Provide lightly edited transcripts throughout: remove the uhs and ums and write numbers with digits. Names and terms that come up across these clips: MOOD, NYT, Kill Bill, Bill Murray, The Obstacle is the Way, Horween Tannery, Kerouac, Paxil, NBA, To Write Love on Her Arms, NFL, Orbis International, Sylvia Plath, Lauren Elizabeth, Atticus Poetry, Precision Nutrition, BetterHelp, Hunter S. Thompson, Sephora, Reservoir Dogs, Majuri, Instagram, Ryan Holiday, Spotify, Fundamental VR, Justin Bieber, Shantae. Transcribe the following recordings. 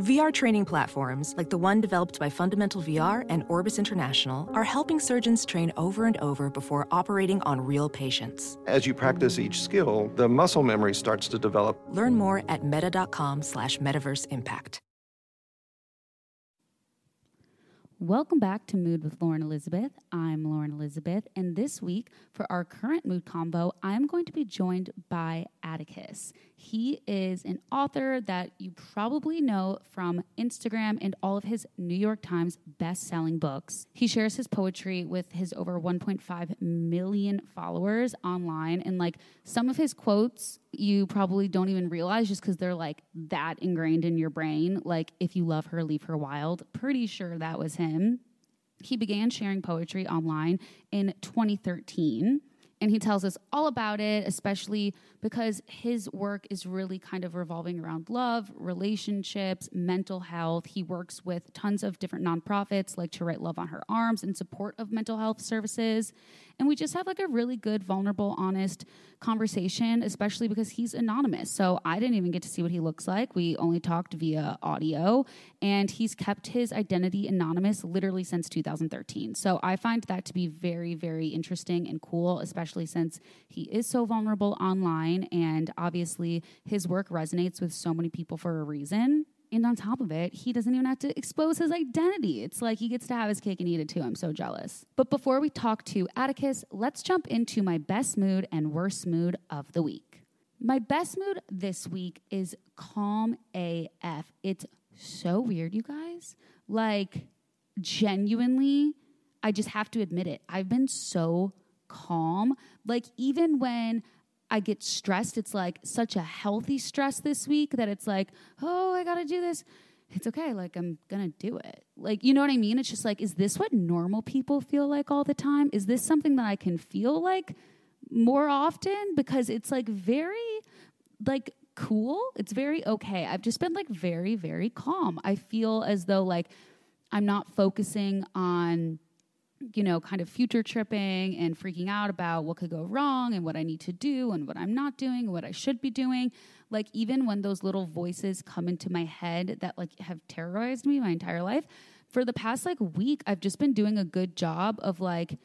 VR training platforms, like the one developed by Fundamental VR and Orbis International, are helping surgeons train over and over before operating on real patients. As you practice each skill, the muscle memory starts to develop. Learn more at meta.com/metaverseimpact. Welcome back to Mood with Lauren Elizabeth. I'm Lauren Elizabeth, and this week, for our current Mood Combo, I'm going to be joined by Atticus. He is an author that you probably know from Instagram and all of his New York Times best-selling books. He shares his poetry with his over 1.5 million followers online, and like some of his quotes you probably don't even realize just because they're like that ingrained in your brain. Like, if you love her, leave her wild. Pretty sure that was him. He began sharing poetry online in 2013. And he tells us all about it, especially because his work is really kind of revolving around love, relationships, mental health. He works with tons of different nonprofits like To Write Love on Her Arms in support of mental health services. And we just have like a really good, vulnerable, honest conversation, especially because he's anonymous. So I didn't even get to see what he looks like. We only talked via audio. And he's kept his identity anonymous literally since 2013. So I find that to be very, very interesting and cool, especially since he is so vulnerable online, and obviously his work resonates with so many people for a reason. And on top of it, he doesn't even have to expose his identity. It's like he gets to have his cake and eat it too. I'm so jealous. But before we talk to Atticus, let's jump into my best mood and worst mood of the week. My best mood this week is calm AF. It's so weird, you guys. Like, genuinely, I just have to admit it. I've been so calm. Like, even when I get stressed, it's like such a healthy stress this week that it's like, oh, I gotta do this. It's okay. Like, I'm gonna do it. Like, you know what I mean? It's just like, is this what normal people feel like all the time? Is this something that I can feel like more often? Because it's like very like cool. It's very okay. I've just been like very, very calm. I feel as though like I'm not focusing on, you know, kind of future tripping and freaking out about what could go wrong and what I need to do and what I'm not doing and what I should be doing. Like, even when those little voices come into my head that like have terrorized me my entire life, for the past like week, I've just been doing a good job of like,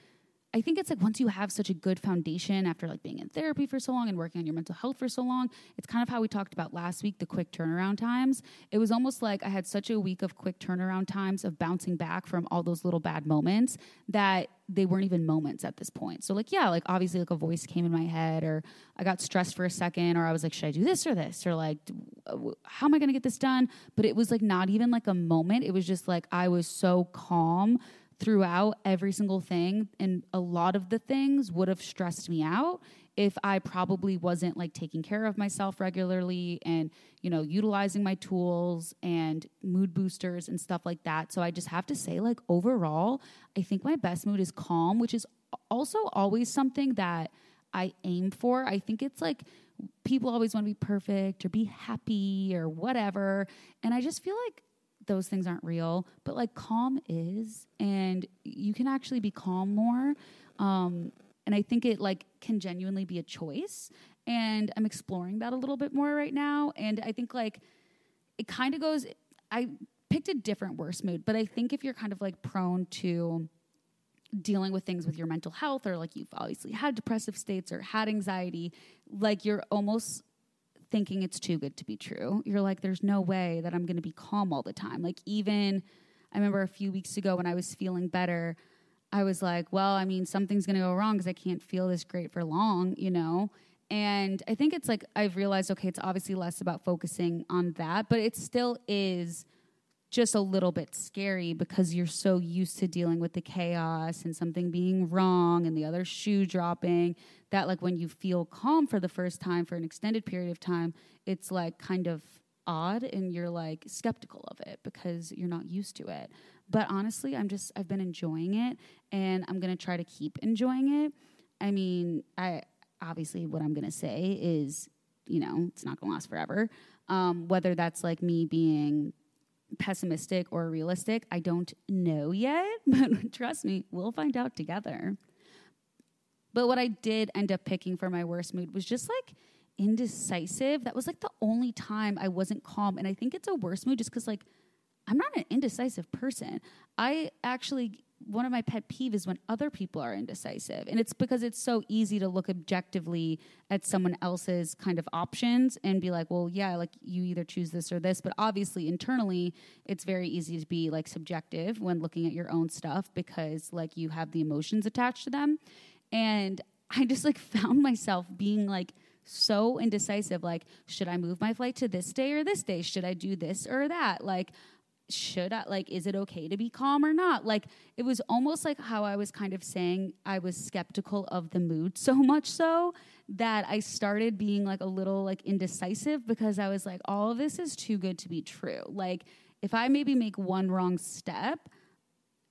I think it's like once you have such a good foundation after like being in therapy for so long and working on your mental health for so long, it's kind of how we talked about last week, the quick turnaround times. It was almost like I had such a week of quick turnaround times of bouncing back from all those little bad moments that they weren't even moments at this point. So like, yeah, like obviously like a voice came in my head, or I got stressed for a second, or I was like, should I do this or this? Or like, how am I going to get this done? But it was like not even like a moment. It was just like, I was so calm throughout every single thing, and a lot of the things would have stressed me out if I probably wasn't like taking care of myself regularly and, you know, utilizing my tools and mood boosters and stuff like that. So I just have to say, like, overall, I think my best mood is calm, which is also always something that I aim for. I think it's like people always want to be perfect or be happy or whatever. And I just feel like those things aren't real, but like calm is, and you can actually be calm more. And I think it like can genuinely be a choice, and I'm exploring that a little bit more right now. And I think like it kind of goes, I picked a different worst mood, but I think if you're kind of like prone to dealing with things with your mental health, or like you've obviously had depressive states or had anxiety, like you're almost thinking it's too good to be true. You're like, there's no way that I'm going to be calm all the time. Like, even I remember a few weeks ago when I was feeling better, I was like, well, I mean, something's going to go wrong because I can't feel this great for long, you know? And I think it's like, I've realized, okay, it's obviously less about focusing on that, but it still is just a little bit scary because you're so used to dealing with the chaos and something being wrong and the other shoe dropping that like when you feel calm for the first time for an extended period of time, it's like kind of odd and you're like skeptical of it because you're not used to it. But honestly, I've been enjoying it and I'm going to try to keep enjoying it. I mean, obviously what I'm going to say is, you know, it's not going to last forever. Whether that's like me being pessimistic or realistic, I don't know yet, but trust me, we'll find out together. But what I did end up picking for my worst mood was just like indecisive. That was like the only time I wasn't calm. And I think it's a worse mood just because like I'm not an indecisive person. I actually, one of my pet peeves is when other people are indecisive. And it's because it's so easy to look objectively at someone else's kind of options and be like, well, yeah, like you either choose this or this. But obviously internally, it's very easy to be like subjective when looking at your own stuff because like you have the emotions attached to them. And I just like found myself being like, so indecisive, like, should I move my flight to this day or this day? Should I do this or that? Like, should I, like, is it okay to be calm or not? Like, it was almost like how I was kind of saying I was skeptical of the mood so much so that I started being like a little like indecisive because I was like, all of this is too good to be true. Like, if I maybe make one wrong step,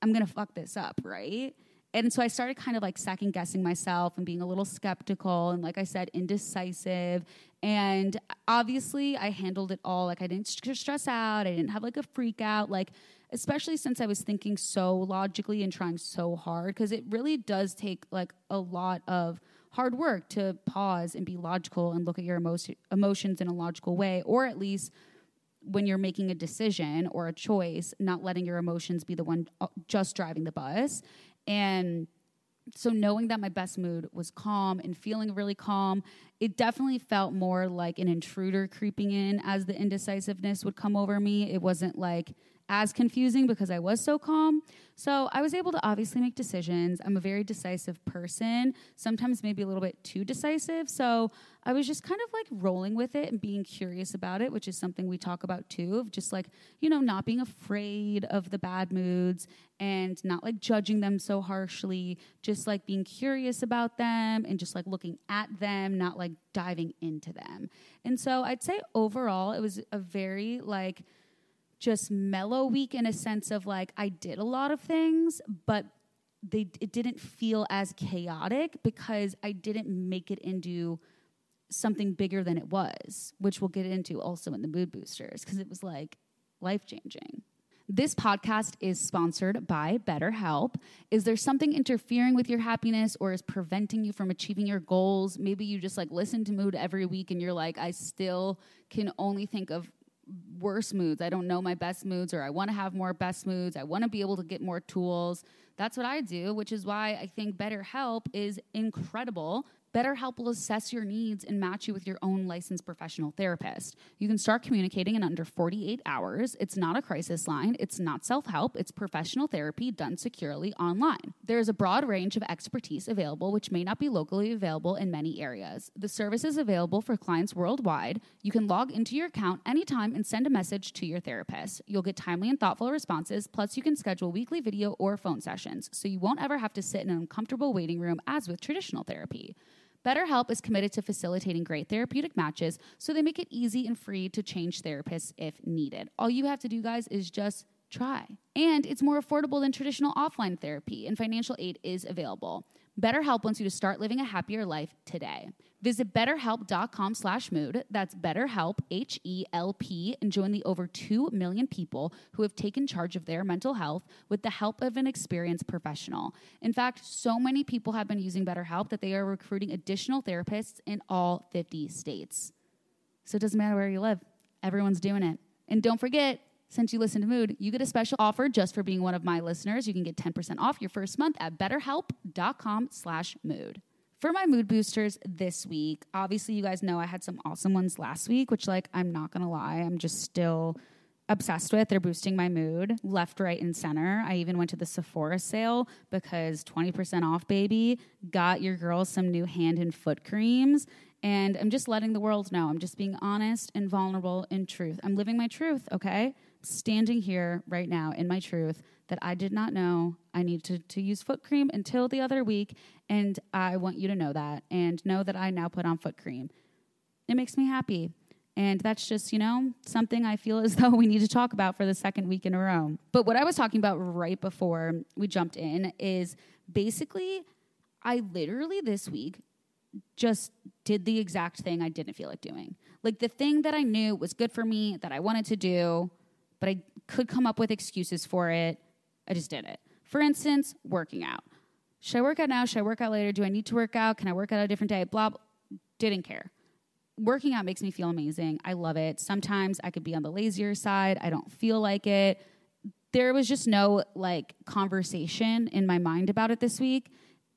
I'm going to fuck this up, right? And so I started kind of like second guessing myself and being a little skeptical and, like I said, indecisive. And obviously I handled it all. Like I didn't stress out. I didn't have like a freak out, like especially since I was thinking so logically and trying so hard because it really does take like a lot of hard work to pause and be logical and look at your emotions in a logical way, or at least when you're making a decision or a choice, not letting your emotions be the one just driving the bus. And so knowing that my best mood was calm and feeling really calm, it definitely felt more like an intruder creeping in as the indecisiveness would come over me. It wasn't like as confusing because I was so calm. So I was able to obviously make decisions. I'm a very decisive person, sometimes maybe a little bit too decisive. So I was just kind of like rolling with it and being curious about it, which is something we talk about too, of just like, you know, not being afraid of the bad moods and not like judging them so harshly, just like being curious about them and just like looking at them, not like diving into them. And so I'd say overall, it was a very like, just mellow week in a sense of like I did a lot of things, but it didn't feel as chaotic because I didn't make it into something bigger than it was, which we'll get into also in the mood boosters because it was like life-changing. This podcast is sponsored by BetterHelp. Is there something interfering with your happiness or is preventing you from achieving your goals? Maybe you just like listen to Mood every week and you're like, I still can only think of worse moods. I don't know my best moods, or I want to have more best moods. I want to be able to get more tools. That's what I do, which is why I think BetterHelp is incredible. BetterHelp will assess your needs and match you with your own licensed professional therapist. You can start communicating in under 48 hours. It's not a crisis line. It's not self-help. It's professional therapy done securely online. There is a broad range of expertise available, which may not be locally available in many areas. The service is available for clients worldwide. You can log into your account anytime and send a message to your therapist. You'll get timely and thoughtful responses, plus you can schedule weekly video or phone sessions, so you won't ever have to sit in an uncomfortable waiting room as with traditional therapy. BetterHelp is committed to facilitating great therapeutic matches, so they make it easy and free to change therapists if needed. All you have to do, guys, is just try. And it's more affordable than traditional offline therapy, and financial aid is available. BetterHelp wants you to start living a happier life today. Visit BetterHelp.com/mood. That's BetterHelp, HELP, and join the over 2 million people who have taken charge of their mental health with the help of an experienced professional. In fact, so many people have been using BetterHelp that they are recruiting additional therapists in all 50 states. So it doesn't matter where you live. Everyone's doing it. And don't forget, since you listen to Mood, you get a special offer just for being one of my listeners. You can get 10% off your first month at BetterHelp.com/mood. For my mood boosters this week, obviously you guys know I had some awesome ones last week, which like I'm not going to lie, I'm just still obsessed with. They're boosting my mood left, right, and center. I even went to the Sephora sale because 20% off, baby. Got your girl some new hand and foot creams. And I'm just letting the world know. I'm just being honest and vulnerable in truth. I'm living my truth, okay? Standing here right now in my truth that I did not know I needed to use foot cream until the other week, and I want you to know that and know that I now put on foot cream. It makes me happy. And that's just, you know, something I feel as though we need to talk about for the second week in a row. But what I was talking about right before we jumped in is basically I literally this week just did the exact thing I didn't feel like doing. Like the thing that I knew was good for me, that I wanted to do, but I could come up with excuses for it. I just did it. For instance, working out. Should I work out now? Should I work out later? Do I need to work out? Can I work out a different day? Blah, blah. Didn't care. Working out makes me feel amazing. I love it. Sometimes I could be on the lazier side. I don't feel like it. There was just no like conversation in my mind about it this week,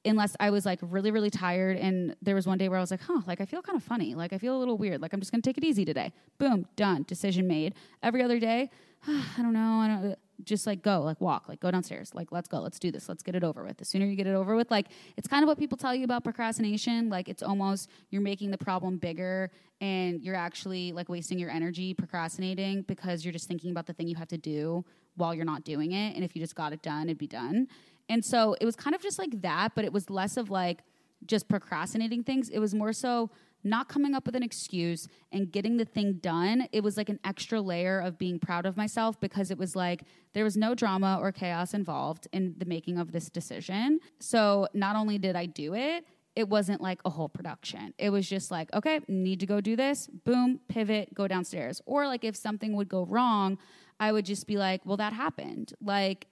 unless I was like really, really tired. And there was one day where I was like, huh, like I feel kind of funny. Like I feel a little weird. Like I'm just going to take it easy today. Boom, done. Decision made. Every other day, I don't know. I don't just like go, like walk, like go downstairs. Like let's go. Let's do this. Let's get it over with. The sooner you get it over with, like it's kind of what people tell you about procrastination. Like it's almost you're making the problem bigger and you're actually like wasting your energy procrastinating because you're just thinking about the thing you have to do while you're not doing it. And if you just got it done, it'd be done. And so it was kind of just like that, but it was less of like just procrastinating things. It was more so not coming up with an excuse and getting the thing done. It was like an extra layer of being proud of myself because it was like there was no drama or chaos involved in the making of this decision. So not only did I do it, it wasn't like a whole production. It was just like, okay, need to go do this. Boom, pivot, go downstairs. Or like if something would go wrong, I would just be like, well, that happened. Like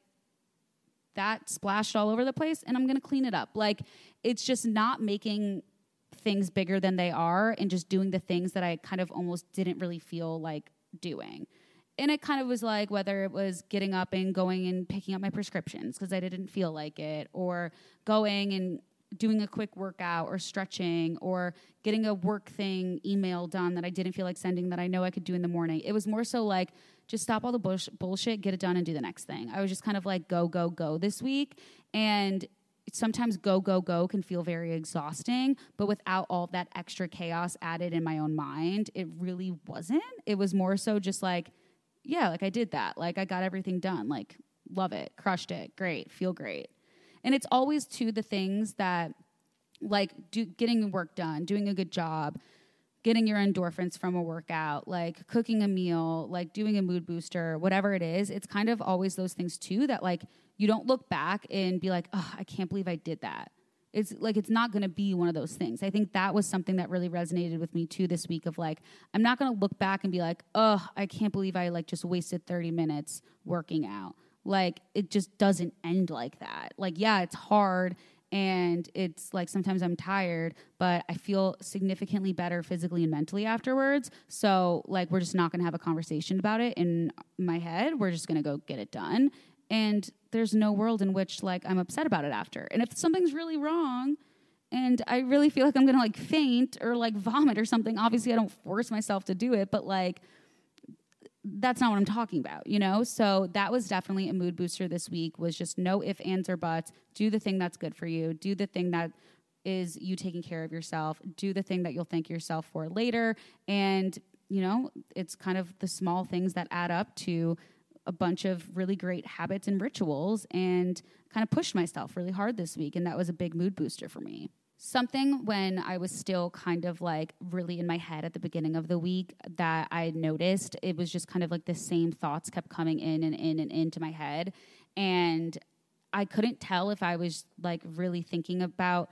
that splashed all over the place and I'm going to clean it up. Like it's just not making things bigger than they are and just doing the things that I kind of almost didn't really feel like doing. And it kind of was like whether it was getting up and going and picking up my prescriptions because I didn't feel like it, or going and doing a quick workout or stretching, or getting a work thing email done that I didn't feel like sending that I know I could do in the morning. It was more so like just stop all the bullshit, get it done and do the next thing. I was just kind of like go, go, go this week. And sometimes go, go, go can feel very exhausting, but without all that extra chaos added in my own mind, it really wasn't. It was more so just like, yeah, like I did that. Like I got everything done. Like love it. Crushed it. Great. Feel great. And it's always to the things that like getting work done, doing a good job, getting your endorphins from a workout, like cooking a meal, like doing a mood booster, whatever it is. It's kind of always those things too that like you don't look back and be like, oh, I can't believe I did that. It's like it's not going to be one of those things. I think that was something that really resonated with me too this week of like, I'm not going to look back and be like, oh, I can't believe I like just wasted 30 minutes working out. Like, it just doesn't end like that. Like, yeah, it's hard, and it's, like, sometimes I'm tired, but I feel significantly better physically and mentally afterwards. So, like, we're just not going to have a conversation about it in my head. We're just going to go get it done. And there's no world in which, like, I'm upset about it after. And if something's really wrong and I really feel like I'm going to, like, faint or, like, vomit or something, obviously I don't force myself to do it, but, like, that's not what I'm talking about, you know? So that was definitely a mood booster this week, was just no ifs, ands, or buts. Do the thing that's good for you. Do the thing that is you taking care of yourself. Do the thing that you'll thank yourself for later. And, you know, it's kind of the small things that add up to a bunch of really great habits and rituals, and kind of pushed myself really hard this week. And that was a big mood booster for me. Something when I was still kind of like really in my head at the beginning of the week that I noticed, it was just kind of like the same thoughts kept coming in and in and into my head. And I couldn't tell if I was like really thinking about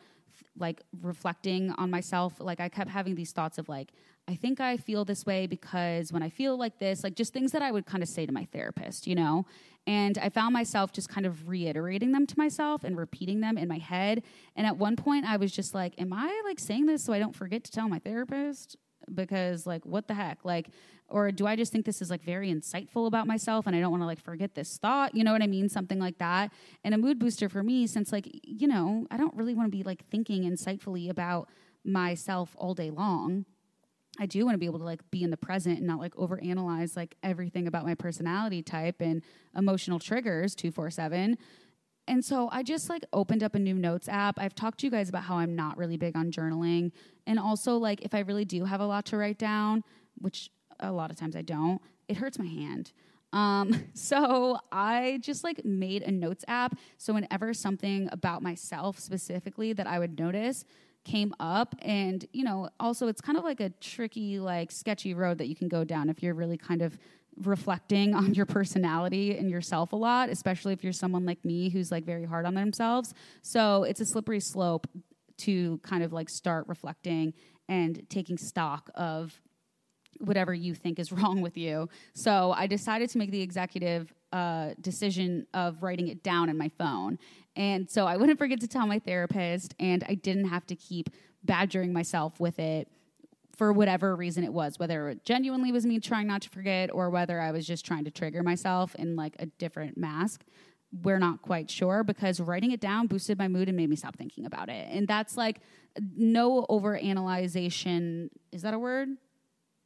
like reflecting on myself. Like I kept having these thoughts of like, I think I feel this way because when I feel like this, like just things that I would kind of say to my therapist, you know? And I found myself just kind of reiterating them to myself and repeating them in my head. And at one point I was just like, am I like saying this so I don't forget to tell my therapist? Because like, what the heck? Like, or do I just think this is like very insightful about myself and I don't want to like forget this thought? You know what I mean? Something like that. And a mood booster for me, since like, you know, I don't really want to be like thinking insightfully about myself all day long. I do want to be able to like be in the present and not like overanalyze like everything about my personality type and emotional triggers 24/7. And so I just like opened up a new notes app. I've talked to you guys about how I'm not really big on journaling. And also like if I really do have a lot to write down, which a lot of times I don't, it hurts my hand. So I just like made a notes app. So whenever something about myself specifically that I would notice, came up. And, you know, also it's kind of like a tricky, like sketchy road that you can go down if you're really kind of reflecting on your personality and yourself a lot, especially if you're someone like me who's like very hard on themselves. So it's a slippery slope to kind of like start reflecting and taking stock of whatever you think is wrong with you. So I decided to make the executive decision of writing it down in my phone. And so I wouldn't forget to tell my therapist, and I didn't have to keep badgering myself with it for whatever reason it was, whether it genuinely was me trying not to forget or whether I was just trying to trigger myself in like a different mask. We're not quite sure, because writing it down boosted my mood and made me stop thinking about it. And that's like no overanalyzation. Is that a word?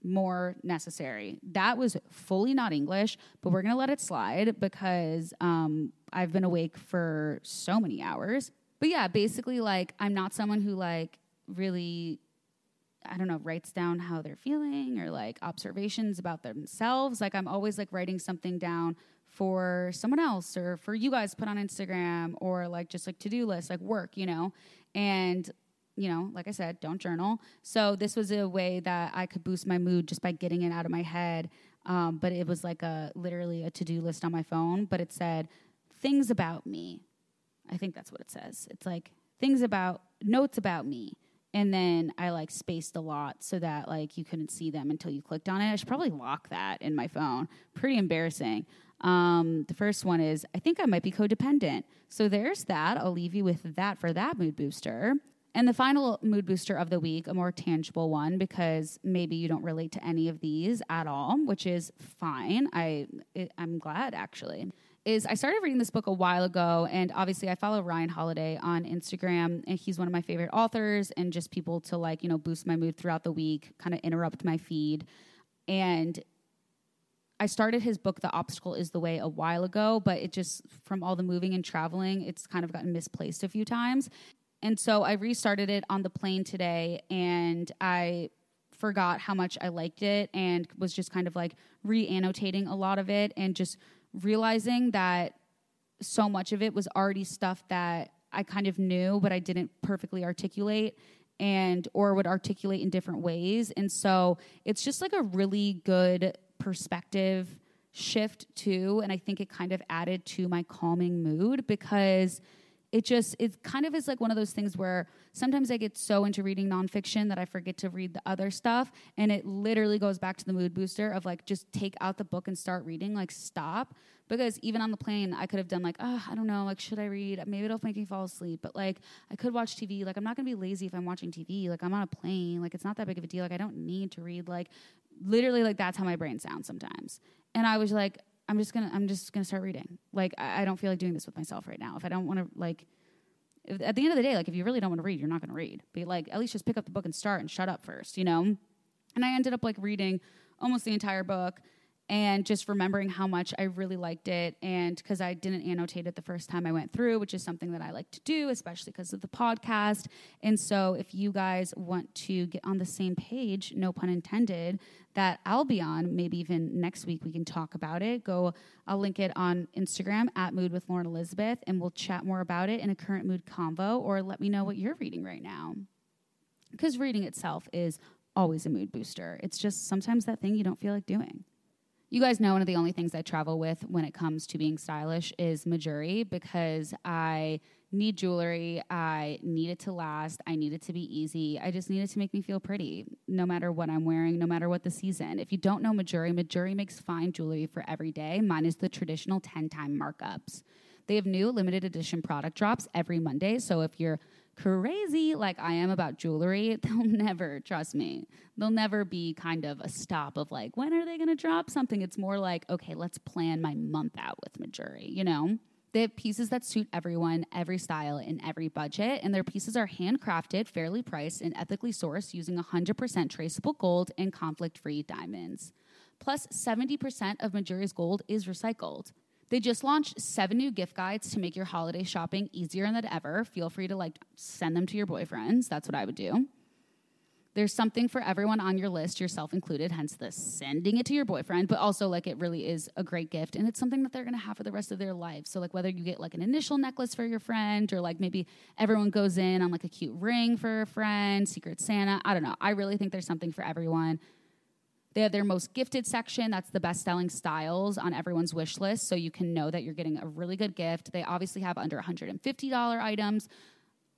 More necessary. That was fully not English, but we're going to let it slide because I've been awake for so many hours. But yeah, basically like I'm not someone who like really, I don't know, writes down how they're feeling or like observations about themselves. Like I'm always like writing something down for someone else or for you guys to put on Instagram or like just like to-do list, like work, you know? And you know, like I said, don't journal. So this was a way that I could boost my mood just by getting it out of my head. But it was like literally a to-do list on my phone. But it said, things about me. I think that's what it says. It's like, things about, notes about me. And then I like spaced a lot so that like you couldn't see them until you clicked on it. I should probably lock that in my phone. Pretty embarrassing. The first one is, I think I might be codependent. So there's that. I'll leave you with that for that mood booster. And the final mood booster of the week, a more tangible one, because maybe you don't relate to any of these at all, which is fine. I'm glad, actually, is I started reading this book a while ago, and obviously I follow Ryan Holiday on Instagram, and he's one of my favorite authors and just people to, like, you know, boost my mood throughout the week, kind of interrupt my feed. And I started his book, The Obstacle is the Way, a while ago, but it just, from all the moving and traveling, it's kind of gotten misplaced a few times. And so I restarted it on the plane today, and I forgot how much I liked it and was just kind of like re-annotating a lot of it and just realizing that so much of it was already stuff that I kind of knew but I didn't perfectly articulate and or would articulate in different ways. And so it's just like a really good perspective shift too, and I think it kind of added to my calming mood because it kind of is like one of those things where sometimes I get so into reading nonfiction that I forget to read the other stuff. And it literally goes back to the mood booster of like, just take out the book and start reading, like stop. Because even on the plane, I could have done like, oh, I don't know, like, should I read? Maybe it'll make me fall asleep. But like, I could watch TV. Like, I'm not gonna be lazy if I'm watching TV. Like, I'm on a plane. Like, it's not that big of a deal. Like, I don't need to read. Like, literally, like, that's how my brain sounds sometimes. And I was like, I'm just gonna start reading. Like, I don't feel like doing this with myself right now. If I don't want to, like, at the end of the day, like, if you really don't want to read, you're not going to read. But, like, at least just pick up the book and start and shut up first, you know? And I ended up, like, reading almost the entire book and just remembering how much I really liked it. And because I didn't annotate it the first time I went through, which is something that I like to do, especially because of the podcast. And so if you guys want to get on the same page, no pun intended, that I'll be on, maybe even next week we can talk about it. I'll link it on Instagram @moodwithlaurenelizabeth, and we'll chat more about it in a current mood convo, or let me know what you're reading right now. Because reading itself is always a mood booster. It's just sometimes that thing you don't feel like doing. You guys know one of the only things I travel with when it comes to being stylish is Majuri, because I need jewelry, I need it to last, I need it to be easy, I just need it to make me feel pretty, no matter what I'm wearing, no matter what the season. If you don't know Majuri, Majuri makes fine jewelry for every day, minus the traditional 10-time markups. They have new limited edition product drops every Monday, so if you're crazy like I am about jewelry, they'll never be kind of a stop of like, when are they going to drop something? It's more like, okay, let's plan my month out with Majuri, you know? They have pieces that suit everyone, every style, and every budget, and their pieces are handcrafted, fairly priced, and ethically sourced using 100% traceable gold and conflict-free diamonds. Plus, 70% of Majuri's gold is recycled. They just launched 7 new gift guides to make your holiday shopping easier than ever. Feel free to, like, send them to your boyfriends. That's what I would do. There's something for everyone on your list, yourself included, hence the sending it to your boyfriend, but also, like, it really is a great gift, and it's something that they're going to have for the rest of their lives. So, like, whether you get, like, an initial necklace for your friend, or, like, maybe everyone goes in on, like, a cute ring for a friend, Secret Santa, I don't know. I really think there's something for everyone. They have their most gifted section. That's the best-selling styles on everyone's wish list, so you can know that you're getting a really good gift. They obviously have under $150 items,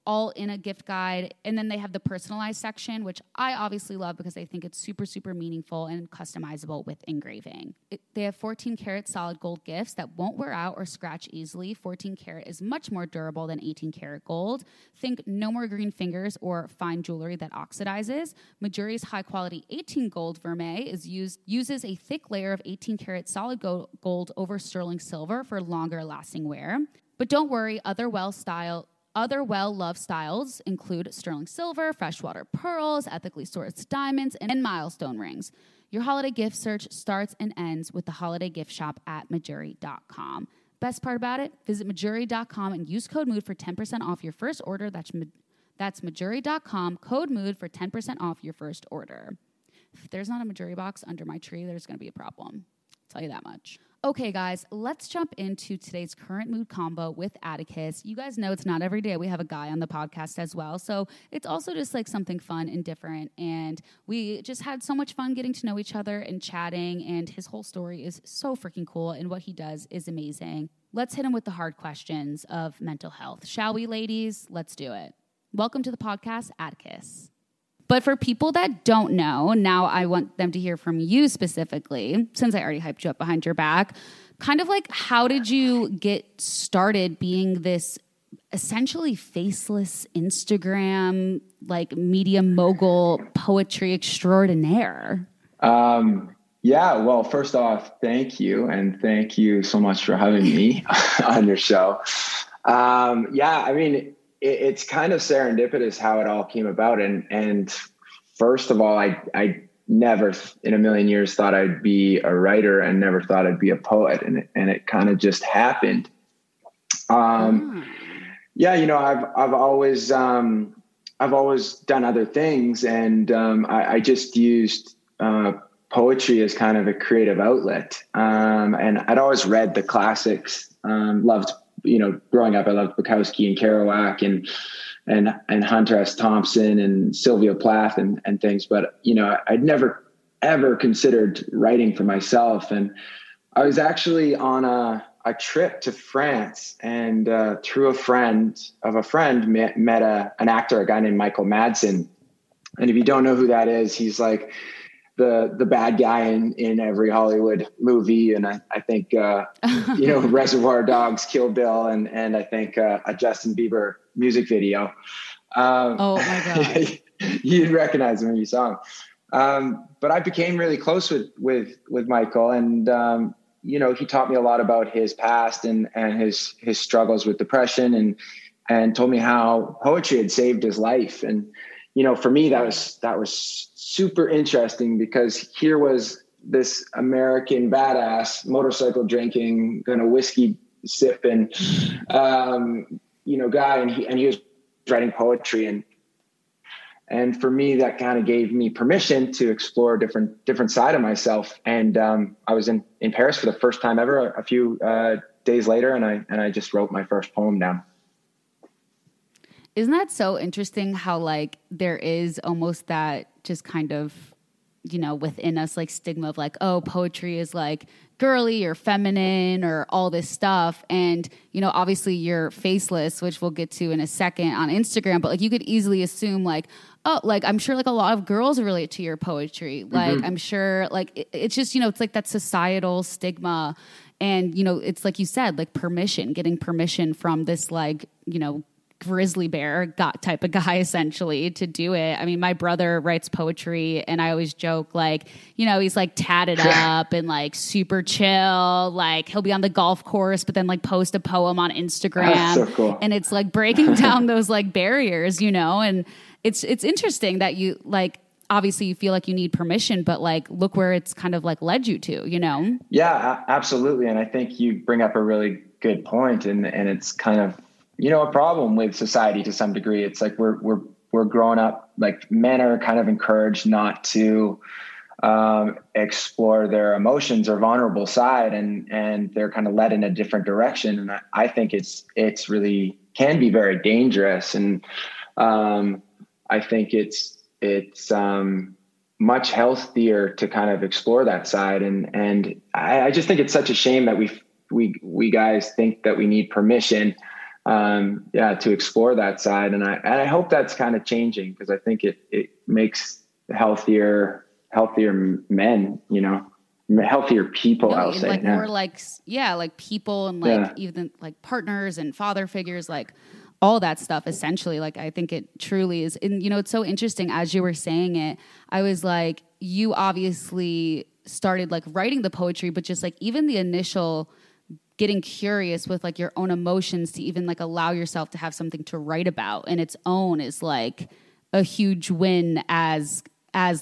all in a gift guide. And then they have the personalized section, which I obviously love because I think it's super, super meaningful and customizable with engraving. They have 14 karat solid gold gifts that won't wear out or scratch easily. 14 karat is much more durable than 18 karat gold. Think no more green fingers or fine jewelry that oxidizes. Majuri's high quality 18 gold vermeil uses a thick layer of 18 karat solid gold over sterling silver for longer lasting wear. But don't worry, other well-loved styles include sterling silver, freshwater pearls, ethically sourced diamonds, and milestone rings. Your holiday gift search starts and ends with the holiday gift shop at Majuri.com. Best part about it, visit Majuri.com and use code MOOD for 10% off your first order. That's Majuri.com, code MOOD for 10% off your first order. If there's not a Majuri box under my tree, there's going to be a problem. I'll tell you that much. Okay, guys, let's jump into today's current mood combo with Atticus. You guys know it's not every day we have a guy on the podcast as well, so it's also just like something fun and different, and we just had so much fun getting to know each other and chatting, and his whole story is so freaking cool, and what he does is amazing. Let's hit him with the hard questions of mental health. Shall we, ladies? Let's do it. Welcome to the podcast, Atticus. But for people that don't know, now I want them to hear from you specifically, since I already hyped you up behind your back, kind of like how did you get started being this essentially faceless Instagram, like media mogul poetry extraordinaire? Well, first off, thank you. And thank you so much for having me on your show. It's kind of serendipitous how it all came about. And first of all, I never in a million years thought I'd be a writer and never thought I'd be a poet. And it kind of just happened. I've always done other things, and I just used poetry as kind of a creative outlet. And I'd always read the classics, growing up, I loved Bukowski and Kerouac and Hunter S. Thompson and Sylvia Plath and things. But, I'd never, ever considered writing for myself. And I was actually on a trip to France, and through a friend met an actor, a guy named Michael Madsen. And if you don't know who that is, he's like the bad guy in every Hollywood movie. And I think, Reservoir Dogs, Kill Bill, and I think a Justin Bieber music video. Oh my God. You'd recognize him when you saw him. But I became really close with Michael, and he taught me a lot about his past and his struggles with depression, and told me how poetry had saved his life. And, for me, that was super interesting, because here was this American badass, motorcycle drinking, kind of whiskey sipping, guy, and he was writing poetry, and for me, that kind of gave me permission to explore a different side of myself. And I was in Paris for the first time ever a few days later, and I just wrote my first poem down. Isn't that so interesting how, like, there is almost that just kind of, within us, like, stigma of, like, oh, poetry is, like, girly or feminine or all this stuff. And, obviously you're faceless, which we'll get to in a second, on Instagram, but, like, you could easily assume, like, oh, like, I'm sure, like, a lot of girls relate to your poetry. Like, mm-hmm. I'm sure, like, it's just, it's like that societal stigma. And, it's like you said, like, getting permission from this, like, grizzly bear got type of guy, essentially, to do it. I mean, my brother writes poetry, and I always joke, like, he's like tatted up and like super chill, like he'll be on the golf course but then like post a poem on Instagram. That's so cool. And it's like breaking down those like barriers, and it's interesting that you, like, obviously you feel like you need permission, but like look where it's kind of like led you to, Yeah, absolutely. And I think you bring up a really good point, and it's kind of a problem with society to some degree. It's like we're we're growing up, like men are kind of encouraged not to explore their emotions or vulnerable side, and they're kind of led in a different direction. And I think it's really can be very dangerous. And I think it's much healthier to kind of explore that side. And I just think it's such a shame that we guys think that we need permission to explore that side. And I hope that's kind of changing, because I think it makes healthier men, you know, healthier people. I'll say like, yeah. More like people and like, yeah. Even like partners and father figures, like all that stuff, essentially. Like, I think it truly is. And, you know, it's so interesting as you were saying it, I was like, you obviously started like writing the poetry, but just like even the initial getting curious with like your own emotions to even like allow yourself to have something to write about in its own is like a huge win as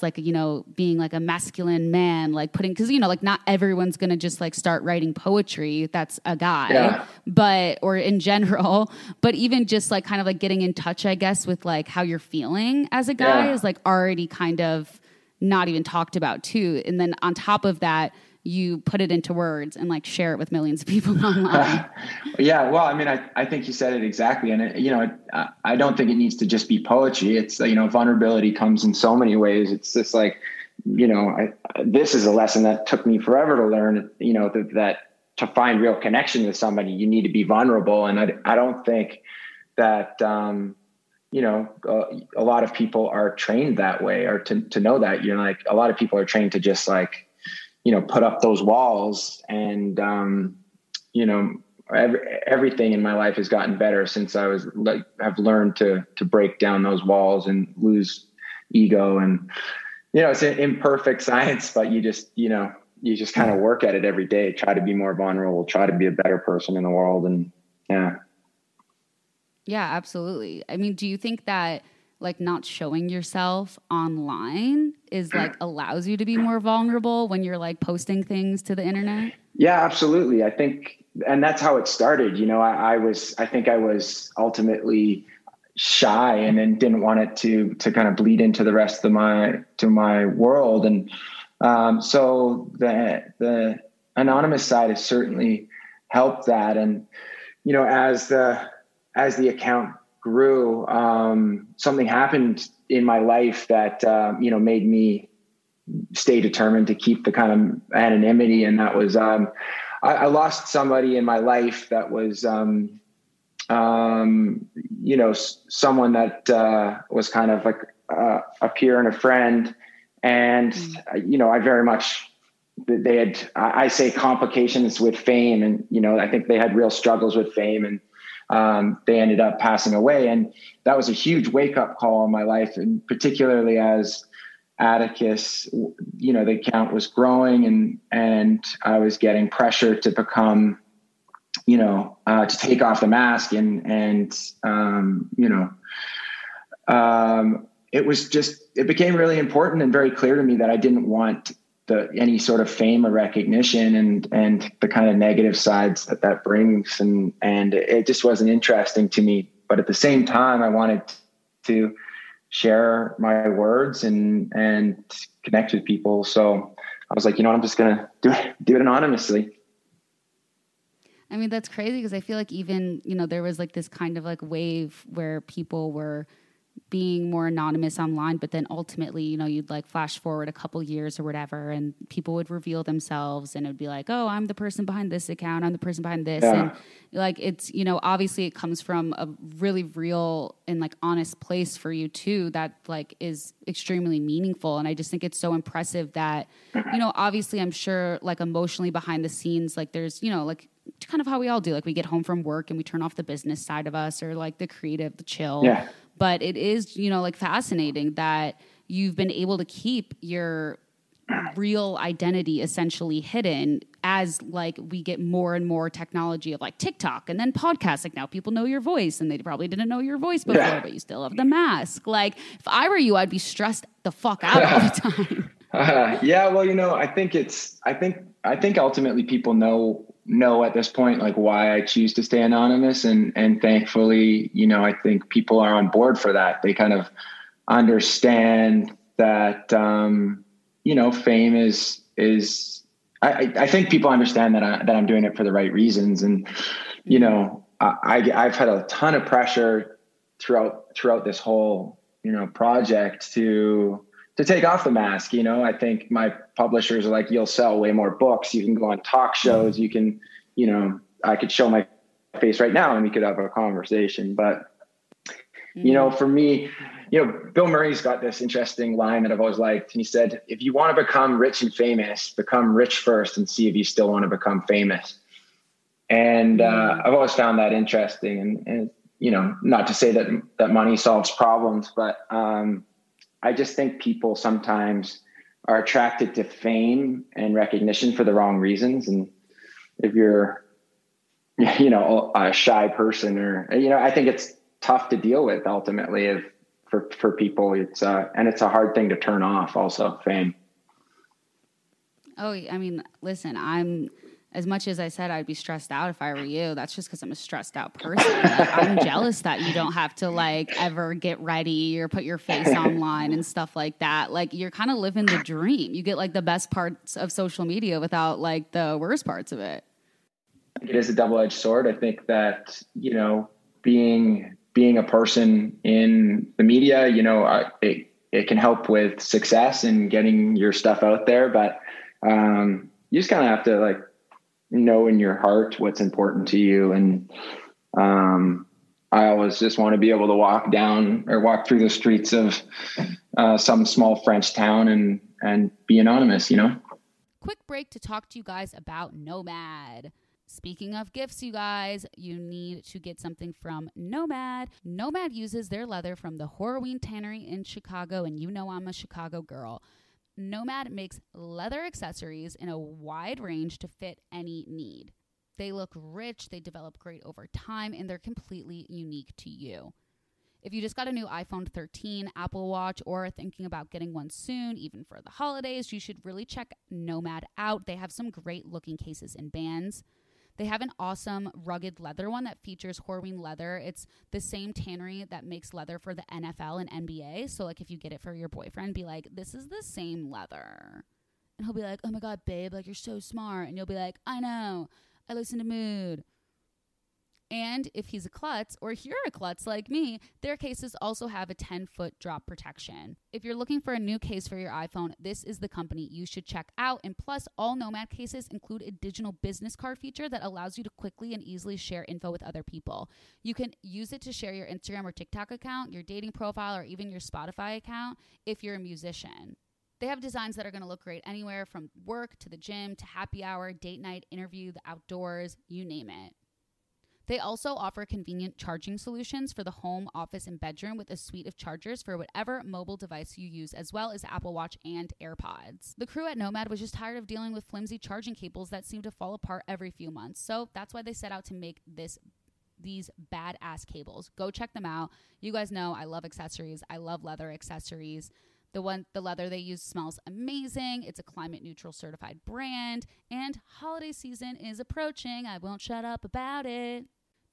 like, you know, being like a masculine man, like putting, cause you know, like not everyone's going to just like start writing poetry. That's a guy, yeah. But, or in general, but even just like kind of like getting in touch, I guess, with like how you're feeling as a guy, yeah. Is like already kind of not even talked about too. And then on top of that, you put it into words and like share it with millions of people online. Yeah. Well, I mean, I think you said it exactly. And it, you know, I don't think it needs to just be poetry. It's, you know, vulnerability comes in so many ways. It's just like, you know, this is a lesson that took me forever to learn, you know, that to find real connection with somebody, you need to be vulnerable. And I don't think that, you know, a lot of people are trained that way, or to know that, you know, like a lot of people are trained to just like, you know, put up those walls. And, you know, everything in my life has gotten better since I was like, I've learned to break down those walls and lose ego. And, you know, it's an imperfect science, but you just kind of work at it every day, try to be more vulnerable, try to be a better person in the world. And yeah. Yeah, absolutely. I mean, do you think that like not showing yourself online is like allows you to be more vulnerable when you're like posting things to the internet? Yeah, absolutely. I think, and that's how it started. You know, I think I was ultimately shy and then didn't want it to kind of bleed into the rest of my world. And, so the anonymous side has certainly helped that. And, you know, as the account grew, something happened in my life that, you know, made me stay determined to keep the kind of anonymity. And that was, I lost somebody in my life that was, you know, someone that, was kind of like, a peer and a friend. And, you know, I very much, they had, I say complications with fame, and, you know, I think they had real struggles with fame, and, they ended up passing away. And that was a huge wake up call in my life. And particularly as Atticus, you know, the account was growing, and I was getting pressure to become, you know, to take off the mask and you know, it became really important and very clear to me that I didn't want any sort of fame or recognition and the kind of negative sides that brings. And it just wasn't interesting to me, but at the same time, I wanted to share my words and connect with people. So I was like, you know, I'm just going to do it anonymously. I mean, that's crazy, because I feel like even, you know, there was like this kind of like wave where people were being more anonymous online, but then ultimately, you know, you'd like flash forward a couple years or whatever, and people would reveal themselves, and it would be like, oh, I'm the person behind this account, I'm the person behind this. Yeah. And like, it's, you know, obviously it comes from a really real and like honest place for you too, that like is extremely meaningful. And I just think it's so impressive that, you know, obviously I'm sure like emotionally behind the scenes, like there's, you know, like kind of how we all do, like we get home from work and we turn off the business side of us, or like the creative, the chill. Yeah. But it is, you know, like fascinating that you've been able to keep your real identity essentially hidden as like we get more and more technology of like TikTok and then podcasts. Like now people know your voice, and they probably didn't know your voice before, yeah. But you still have the mask. Like if I were you, I'd be stressed the fuck out all the time. Yeah, well, you know, I think ultimately people know at this point, like, why I choose to stay anonymous. And thankfully, you know, I think people are on board for that. They kind of understand that, you know, fame is, I think people understand that I'm doing it for the right reasons. And, you know, I've had a ton of pressure throughout this whole, you know, project to take off the mask. You know, I think my publishers are like, you'll sell way more books. You can go on talk shows. You can, you know, I could show my face right now and we could have a conversation. But, you know, for me, you know, Bill Murray's got this interesting line that I've always liked. And he said, if you want to become rich and famous, become rich first and see if you still want to become famous. And I've always found that interesting. And, you know, not to say that money solves problems, but, I just think people sometimes are attracted to fame and recognition for the wrong reasons. And if you're, you know, a shy person or, you know, I think it's tough to deal with ultimately for people. It's and it's a hard thing to turn off also, fame. Oh, I mean, listen, as much as I said I'd be stressed out if I were you, that's just because I'm a stressed out person. Like, I'm jealous that you don't have to, like, ever get ready or put your face online and stuff like that. Like, you're kind of living the dream. You get, like, the best parts of social media without, like, the worst parts of it. It is a double-edged sword. I think that, you know, being a person in the media, you know, it can help with success and getting your stuff out there. But you just kind of have to, like, know in your heart what's important to you. And I always just want to be able to walk through the streets of some small French town and be anonymous, you know. Quick break to talk to you guys about Nomad. Speaking of gifts, you guys, you need to get something from Nomad. Nomad uses their leather from the Horween Tannery in Chicago, and you know I'm a Chicago girl. Nomad makes leather accessories in a wide range to fit any need. They look rich, they develop great over time, and they're completely unique to you. If you just got a new iPhone 13, Apple Watch, or are thinking about getting one soon, even for the holidays, you should really check Nomad out. They have some great looking cases and bands. They have an awesome rugged leather one that features Horween leather. It's the same tannery that makes leather for the NFL and NBA. So, like, if you get it for your boyfriend, be like, this is the same leather. And he'll be like, oh, my God, babe, like, you're so smart. And you'll be like, I know. I listen to Mood. And if he's a klutz, or if you're a klutz like me, their cases also have a 10-foot drop protection. If you're looking for a new case for your iPhone, this is the company you should check out. And plus, all Nomad cases include a digital business card feature that allows you to quickly and easily share info with other people. You can use it to share your Instagram or TikTok account, your dating profile, or even your Spotify account if you're a musician. They have designs that are going to look great anywhere from work to the gym to happy hour, date night, interview, the outdoors, you name it. They also offer convenient charging solutions for the home, office, and bedroom with a suite of chargers for whatever mobile device you use, as well as Apple Watch and AirPods. The crew at Nomad was just tired of dealing with flimsy charging cables that seemed to fall apart every few months, so that's why they set out to make these badass cables. Go check them out. You guys know I love accessories. I love leather accessories. The leather they use smells amazing. It's a climate neutral certified brand, and holiday season is approaching. I won't shut up about it.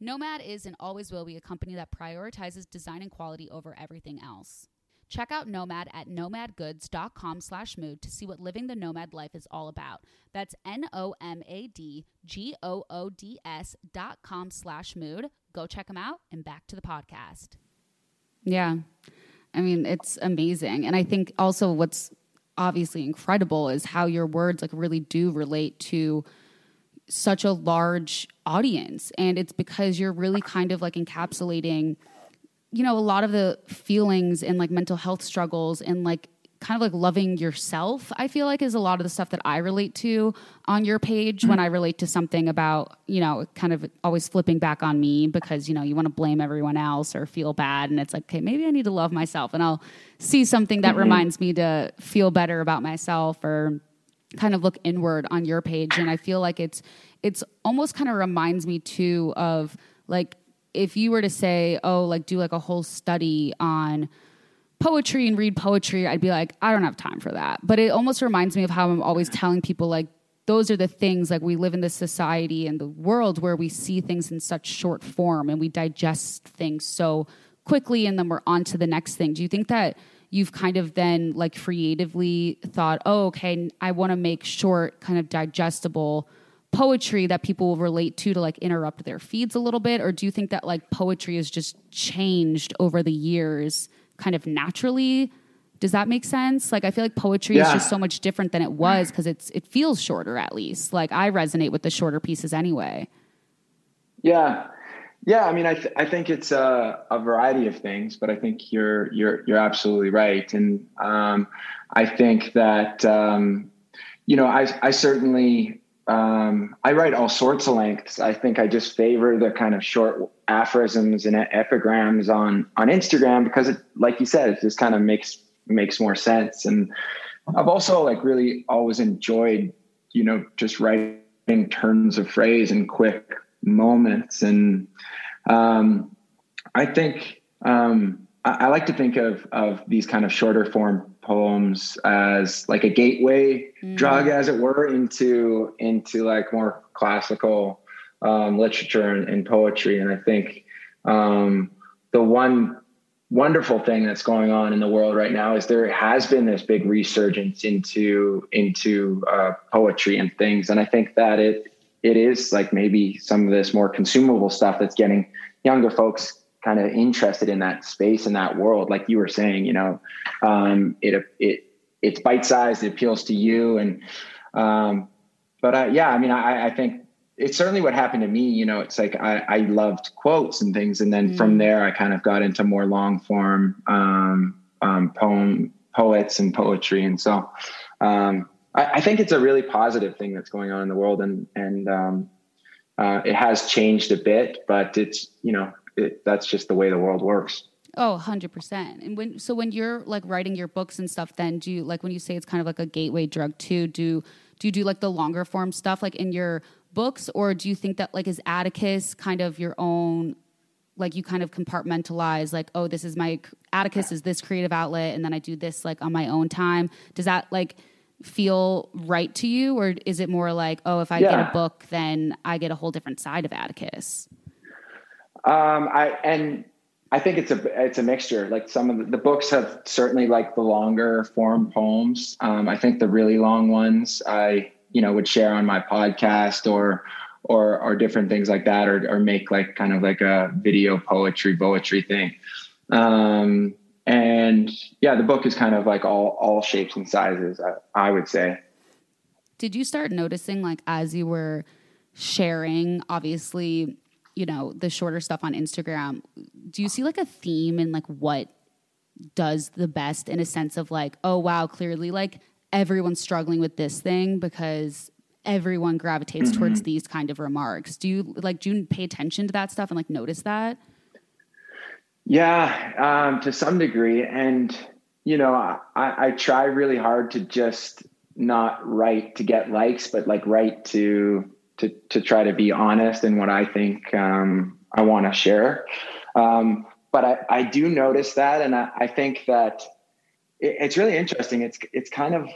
Nomad is and always will be a company that prioritizes design and quality over everything else. Check out Nomad at nomadgoods.com/mood to see what living the nomad life is all about. That's NOMADGOODS.com/mood. Go check them out, and back to the podcast. Yeah. I mean, it's amazing. And I think also what's obviously incredible is how your words, like, really do relate to such a large audience. And it's because you're really kind of, like, encapsulating, you know, a lot of the feelings and, like, mental health struggles and, like, kind of like loving yourself, I feel like, is a lot of the stuff that I relate to on your page when I relate to something about, you know, kind of always flipping back on me because, you know, you want to blame everyone else or feel bad. And it's like, okay, maybe I need to love myself, and I'll see something that reminds me to feel better about myself or kind of look inward on your page. And I feel like it's almost kind of reminds me too of, like, if you were to say, oh, like, do like a whole study on poetry and read poetry, I'd be like, I don't have time for that. But it almost reminds me of how I'm always telling people, like, those are the things, like, we live in this society and the world where we see things in such short form and we digest things so quickly, and then we're on to the next thing. Do you think that you've kind of then, like, creatively thought, oh, okay, I want to make short, kind of digestible poetry that people will relate to like interrupt their feeds a little bit? Or do you think that, like, poetry has just changed over the years kind of naturally? Does that make sense? Like, I feel like poetry is just so much different than it was because it feels shorter, at least. Like, I resonate with the shorter pieces anyway. Yeah. Yeah. I mean, I think it's a variety of things, but I think you're absolutely right. And I think that, you know, I certainly, I write all sorts of lengths. I think I just favor the kind of short aphorisms and epigrams on Instagram because, it, like you said, it just kind of makes more sense. And I've also, like, really always enjoyed, you know, just writing turns of phrase and quick moments. And I think I like to think of these kind of shorter form poems as like a gateway drug, as it were, into like more classical literature and poetry. And I think the one wonderful thing that's going on in the world right now is there has been this big resurgence into poetry and things. And I think that it is like maybe some of this more consumable stuff that's getting younger folks kind of interested in that space and that world. Like you were saying, you know, it's bite-sized, it appeals to you. And, yeah, I mean, I think it's certainly what happened to me. You know, it's like, I loved quotes and things. And then from there, I kind of got into more long form, poets and poetry. And so, I think it's a really positive thing that's going on in the world, and it has changed a bit, but it's, you know, that's just the way the world works. Oh, 100%. And when you're like writing your books and stuff, then do you, like, when you say it's kind of like a gateway drug too, do you do like the longer form stuff like in your books, or do you think that, like, is Atticus kind of your own, like, you kind of compartmentalize, like, oh, this is my Atticus is this creative outlet, and then I do this like on my own time? Does that, like, feel right to you, or is it more like, oh, if I get a book, then I get a whole different side of Atticus? I think it's a mixture. Like, some of the books have certainly, like, the longer form poems. I think the really long ones I, you know, would share on my podcast or different things like that, or make like kind of like a video poetry thing. And yeah, the book is kind of like all shapes and sizes, I would say. Did you start noticing, like, as you were sharing, obviously, you know, the shorter stuff on Instagram, do you see like a theme in like what does the best, in a sense of like, oh wow, clearly like everyone's struggling with this thing because everyone gravitates towards these kind of remarks? Do you pay attention to that stuff and like notice that? Yeah, to some degree. And, you know, I try really hard to just not write to get likes, but like write to try to be honest in what I think I want to share. But I do notice that. And I think that it's really interesting. It's kind of,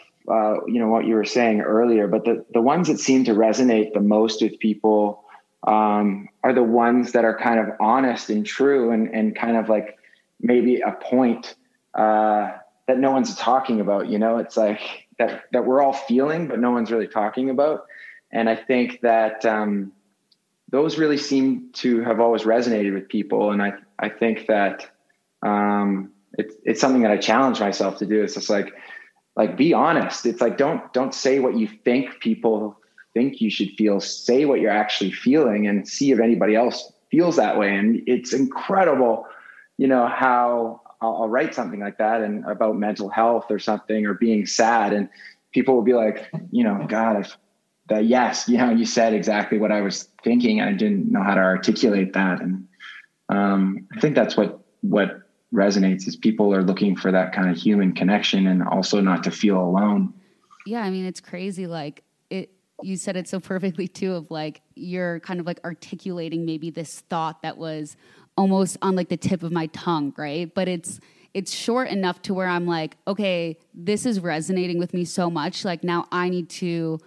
you know, what you were saying earlier, but the ones that seem to resonate the most with people are the ones that are kind of honest and true, and kind of like maybe a point that no one's talking about. You know, it's like that we're all feeling, but no one's really talking about. And I think that those really seem to have always resonated with people. And I think that it's something that I challenge myself to do. It's just like be honest. It's like, don't say what you think people think you should feel. Say what you're actually feeling and see if anybody else feels that way. And it's incredible, you know, how I'll write something like that and about mental health or something, or being sad, and people will be like, you know, God, yes, you know, you said exactly what I was thinking. I didn't know how to articulate that. And I think that's what resonates, is people are looking for that kind of human connection, and also not to feel alone. Yeah, I mean, it's crazy. Like, you said it so perfectly too, of like, you're kind of like articulating maybe this thought that was almost on like the tip of my tongue, right? But it's it's short enough to where I'm like, okay, this is resonating with me so much. Like, now I need to,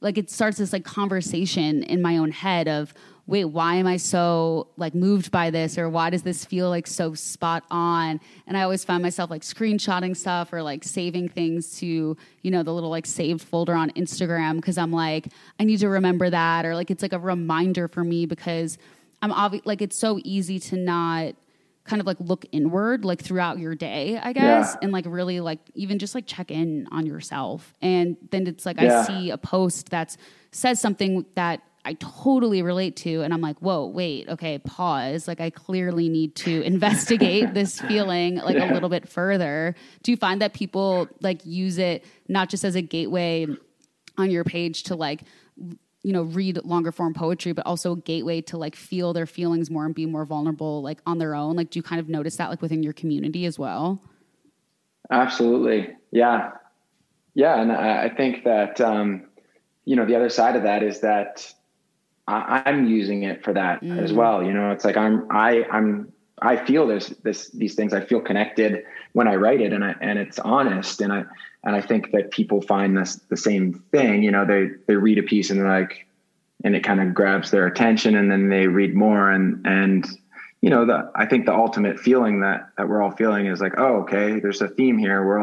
like, it starts this like conversation in my own head of, wait, why am I so like moved by this? Or why does this feel like so spot on? And I always find myself like screenshotting stuff or like saving things to, you know, the little like saved folder on Instagram. 'Cause I'm like, I need to remember that. Or like, it's like a reminder for me because I'm like, it's so easy to not kind of like look inward, like throughout your day, I guess. Yeah. And like really like even just like check in on yourself. And then it's like, I see a post that says something that I totally relate to. And I'm like, whoa, wait, okay, pause. Like, I clearly need to investigate this feeling like a little bit further. Do you find that people like use it not just as a gateway on your page to like, you know, read longer form poetry, but also a gateway to like feel their feelings more and be more vulnerable, like on their own? Like, do you kind of notice that like within your community as well? Absolutely. Yeah. Yeah. And I think that, you know, the other side of that is that I'm using it for that as well. You know, it's like, I feel these things, I feel connected when I write it, and it's honest. And I think that people find this the same thing. You know, they read a piece and they're like, and it kind of grabs their attention, and then they read more. And, you know, I think the ultimate feeling that we're all feeling is like, oh, okay, there's a theme here. We're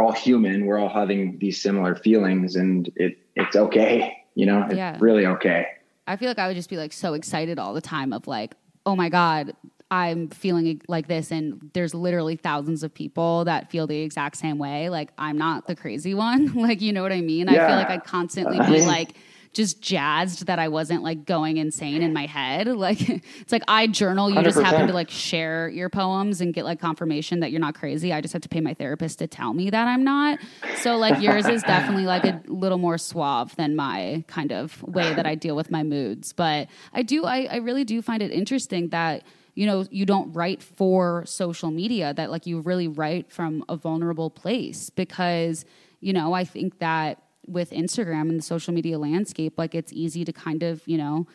all human. We're all having these similar feelings, and it's okay. You know, it's really okay. I feel like I would just be like so excited all the time of like, oh my God, I'm feeling like this, and there's literally thousands of people that feel the exact same way. Like, I'm not the crazy one. Like, you know what I mean? Yeah. I feel like I'd constantly be like just jazzed that I wasn't like going insane in my head. Like, it's like I journal. You 100%. Just happen to like share your poems and get like confirmation that you're not crazy. I just have to pay my therapist to tell me that I'm not. So like yours is definitely like a little more suave than my kind of way that I deal with my moods. But I really do find it interesting that, you know, you don't write for social media, that like you really write from a vulnerable place, because, you know, I think that with Instagram and the social media landscape, like it's easy to kind of, you know,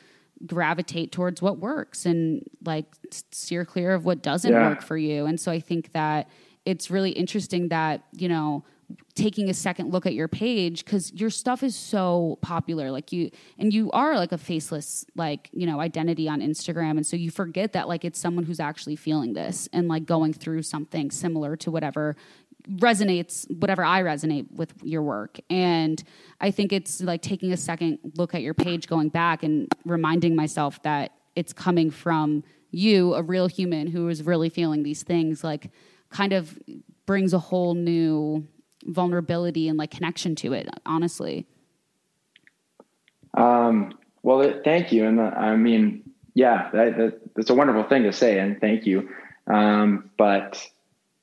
gravitate towards what works and like steer clear of what doesn't work for you. And so I think that it's really interesting that, you know, taking a second look at your page, because your stuff is so popular, like you are like a faceless, like, you know, identity on Instagram. And so you forget that like it's someone who's actually feeling this and like going through something similar to whatever I resonate with your work. And I think it's like taking a second look at your page, going back and reminding myself that it's coming from you, a real human who is really feeling these things, like kind of brings a whole new vulnerability and like connection to it, honestly. Well, thank you. And I mean, yeah, that's a wonderful thing to say, and thank you. But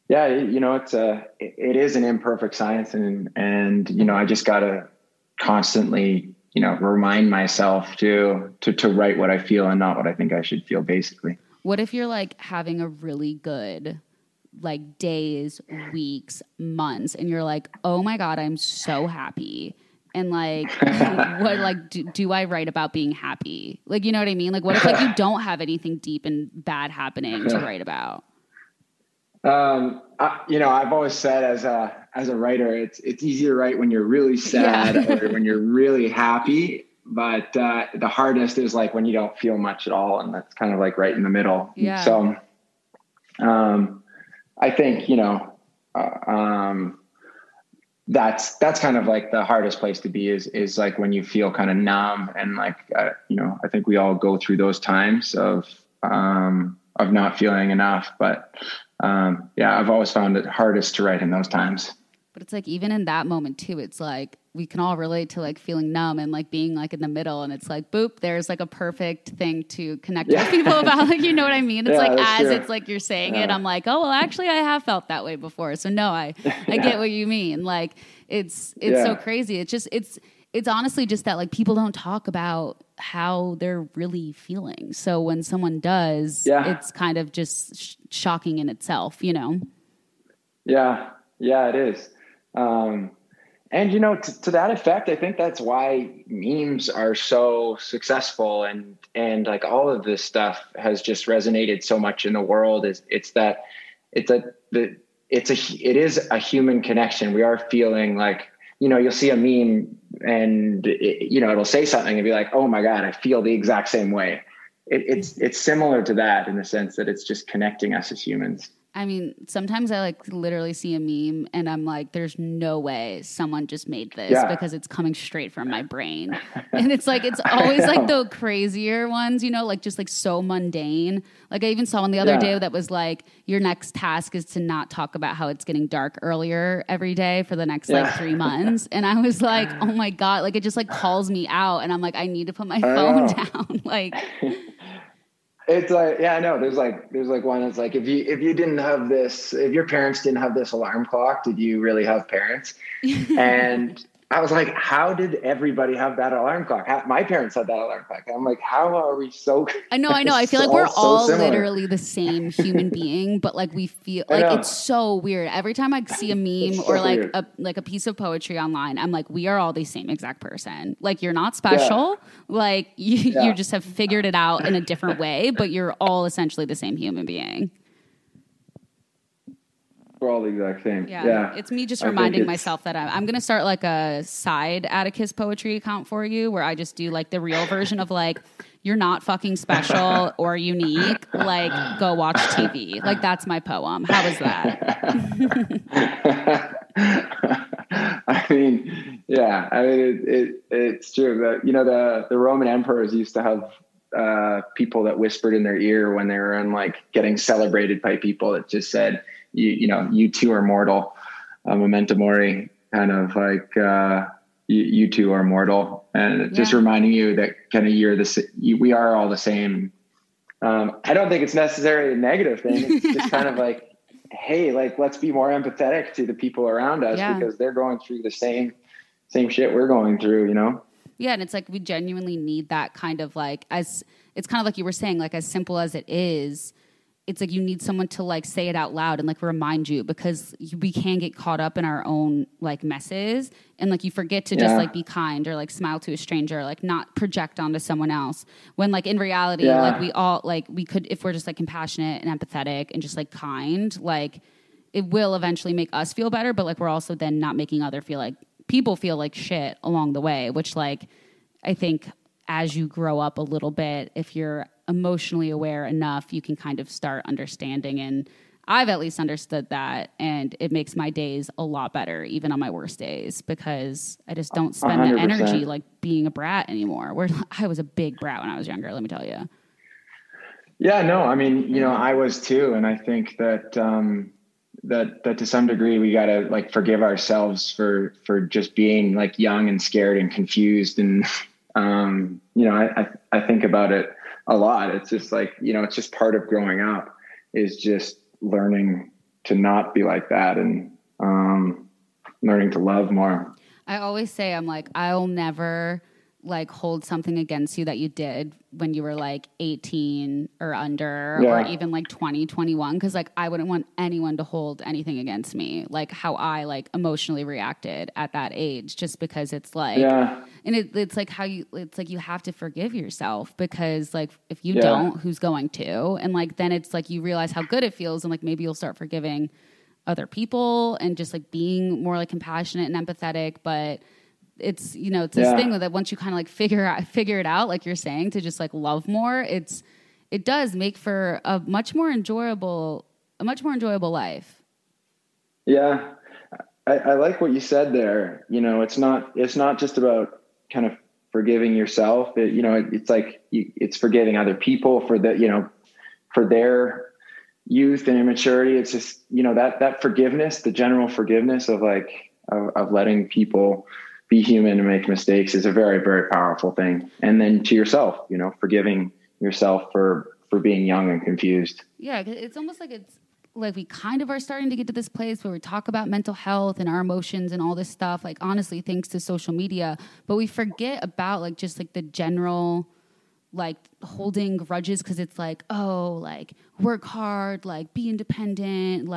yeah, you know, it is an imperfect science, and, you know, I just gotta constantly, you know, remind myself to write what I feel and not what I think I should feel, basically. What if you're like having a really good, like, days, weeks, months, and you're like, oh my God, I'm so happy. And like, what, like, do I write about being happy? Like, you know what I mean? Like, what if like you don't have anything deep and bad happening to write about? You know, I've always said as a writer, it's easy to write when you're really sad or when you're really happy. But, the hardest is like when you don't feel much at all. And that's kind of like right in the middle. Yeah. So, I think, you know, that's kind of like the hardest place to be is like when you feel kind of numb and like, you know, I think we all go through those times of not feeling enough, but, yeah, I've always found it hardest to write in those times. But it's like, even in that moment too, it's like, we can all relate to like feeling numb and like being like in the middle, and it's like, boop, there's like a perfect thing to connect with people about. Like, you know what I mean? It's like, as true. It's like, you're saying it, I'm like, oh, well, actually I have felt that way before. So no, I get what you mean. Like it's so crazy. It's just, it's honestly just that like people don't talk about how they're really feeling. So when someone does, it's kind of just shocking in itself, you know? Yeah. Yeah, it is. And, you know, to that effect, I think that's why memes are so successful, and like all of this stuff has just resonated so much in the world. It's that the it is a human connection. We are feeling like, you know, you'll see a meme and it'll say something and be like, oh my God, I feel the exact same way. It's similar to that in the sense that it's just connecting us as humans. I mean, sometimes I literally see a meme and I'm like, there's no way someone just made this because it's coming straight from my brain. And it's like, it's always like the crazier ones, just so mundane. Like I even saw one the other day that was like, your next task is to not talk about how it's getting dark earlier every day for the next 3 months. And I was like, oh my God, it just calls me out. And I'm like, I need to put my phone down. It's like, yeah, I know. There's one that's like, if you didn't have this, if your parents didn't have this alarm clock, did you really have parents? And I was like, how did everybody have that alarm clock? My parents had that alarm clock. I'm like, how are we so? I know. I feel like we're all literally the same human being, but we feel like it's so weird. Every time I see a meme or a piece of poetry online, I'm like, we are all the same exact person. You're not special. Yeah. You just have figured it out in a different way, but you're all essentially the same human being. We're all the exact same. Yeah. It's me just reminding myself that I'm going to start a side Atticus Poetry account for you where I just do the real version of you're not fucking special or unique. Go watch TV. That's my poem. How is that? It's true. But, the Roman emperors used to have people that whispered in their ear when they were in getting celebrated by people that just said, you too are mortal, memento mori, kind of you too are mortal. And just reminding you that kind of we are all the same. I don't think it's necessarily a negative thing. It's just kind of hey, let's be more empathetic to the people around us because they're going through the same shit we're going through, Yeah. And it's we genuinely need that kind of as it's kind of you were saying, as simple as it is, it's you need someone to say it out loud and remind you because we can get caught up in our own messes and you forget to just be kind or smile to a stranger, or not project onto someone else when in reality, we all we could, if we're just compassionate and empathetic and just kind, it will eventually make us feel better. But we're also then not making people feel like shit along the way, which I think as you grow up a little bit, if you're emotionally aware enough, you can kind of start understanding. And I've at least understood that. And it makes my days a lot better, even on my worst days, because I just don't spend 100%. That energy being a brat anymore. I was a big brat when I was younger, let me tell you. Yeah, no, I mean, I was too. And I think that, that to some degree we got to forgive ourselves for just being young and scared and confused. And, I think about it a lot. It's just it's just part of growing up is just learning to not be like that and learning to love more. I always say, I'm I'll never hold something against you that you did when you were 18 or under or even 20, 21. 'Cause I wouldn't want anyone to hold anything against me. How I emotionally reacted at that age, just because it's and it's how you, it's you have to forgive yourself because if you don't, who's going to? And then it's you realize how good it feels and maybe you'll start forgiving other people and just being more compassionate and empathetic. But it's, it's this thing that once you kind of figure it out, you're saying, to just love more, it does make for a much more enjoyable life. Yeah. I like what you said there. It's not just about kind of forgiving yourself. It's forgiving other people for the, for their youth and immaturity. It's just, that forgiveness, the general forgiveness of letting people be human and make mistakes is a very, very powerful thing. And then to yourself, forgiving yourself for being young and confused. Yeah. It's almost we kind of are starting to get to this place where we talk about mental health and our emotions and all this stuff, honestly, thanks to social media, but we forget about just the general, holding grudges. 'Cause it's work hard, be independent,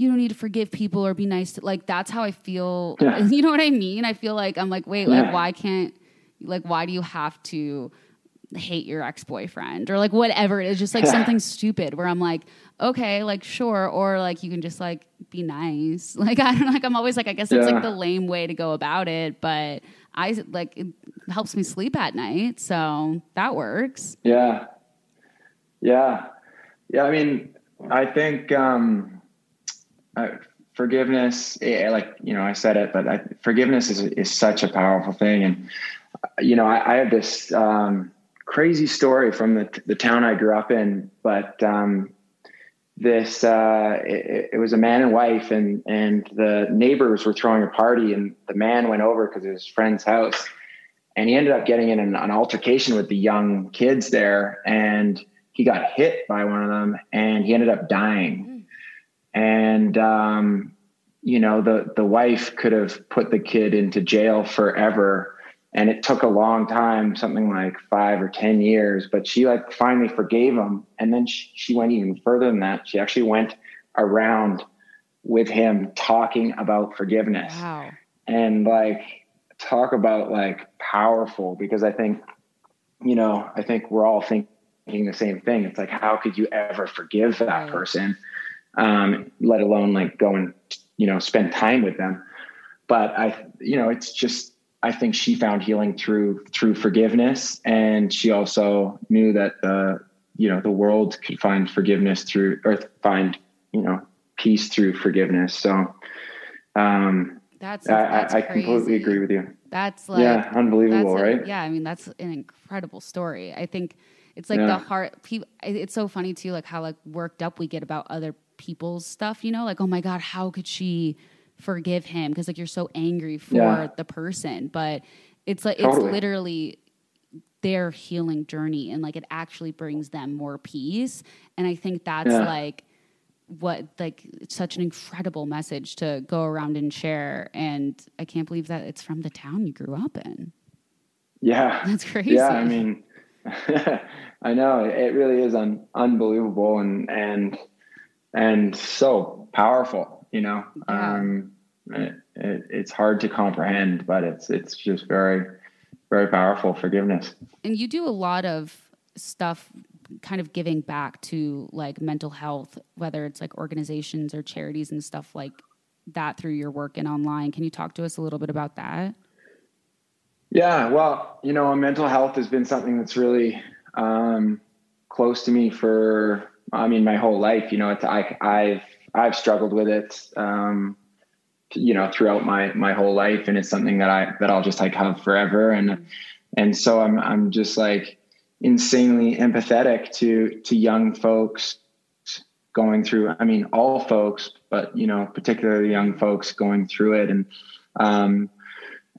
you don't need to forgive people or be nice to, that's how I feel. Yeah. You know what I mean? I feel wait, why do you have to hate your ex-boyfriend or like whatever it is, just like something stupid where I'm like, okay, like sure. Or like, you can just like be nice. Like, I don't know, like, I'm always like, I guess it's like the lame way to go about it, but I like, it helps me sleep at night. So that works. Yeah. I mean, I think, forgiveness, like, you know, I said it, but forgiveness is such a powerful thing. And, you know, I have this, crazy story from the town I grew up in, but, this, it was a man and wife, and the neighbors were throwing a party, and the man went over cause it was his friend's house, and he ended up getting in an altercation with the young kids there. And he got hit by one of them and he ended up dying. And, you know, the wife could have put the kid into jail forever. And it took a long time, something like 5 or 10 years, but she like finally forgave him. And then she went even further than that. She actually went around with him talking about forgiveness. Wow. And like, talk about like powerful, because I think, you know, I think we're all thinking the same thing. It's like, how could you ever forgive that person? Let alone like go and, you know, spend time with them. But you know, it's just, I think she found healing through forgiveness. And she also knew that, you know, the world could find forgiveness find, you know, peace through forgiveness. So, that's I completely agree with you. That's like, yeah, unbelievable, right? Yeah. I mean, that's an incredible story. I think it's like the heart, it's so funny too, like how like worked up we get about other people's stuff, you know, like, oh my God, how could she forgive him? Because like you're so angry for the person, but it's like it's literally their healing journey, and like it actually brings them more peace. And I think that's like what, like such an incredible message to go around and share. And I can't believe that it's from the town you grew up in. Yeah, that's crazy. Yeah, I mean, I know it really is unbelievable and so powerful. You know, it's hard to comprehend, but it's just very, very powerful, forgiveness. And you do a lot of stuff kind of giving back to like mental health, whether it's like organizations or charities and stuff like that through your work and online. Can you talk to us a little bit about that? Yeah, well, you know, mental health has been something that's really close to me for, I mean, my whole life. You know, it's, I've struggled with it, you know, throughout my whole life. And it's something that I'll just like have forever. And so I'm just like insanely empathetic to young folks going through, I mean, all folks, but, you know, particularly young folks going through it.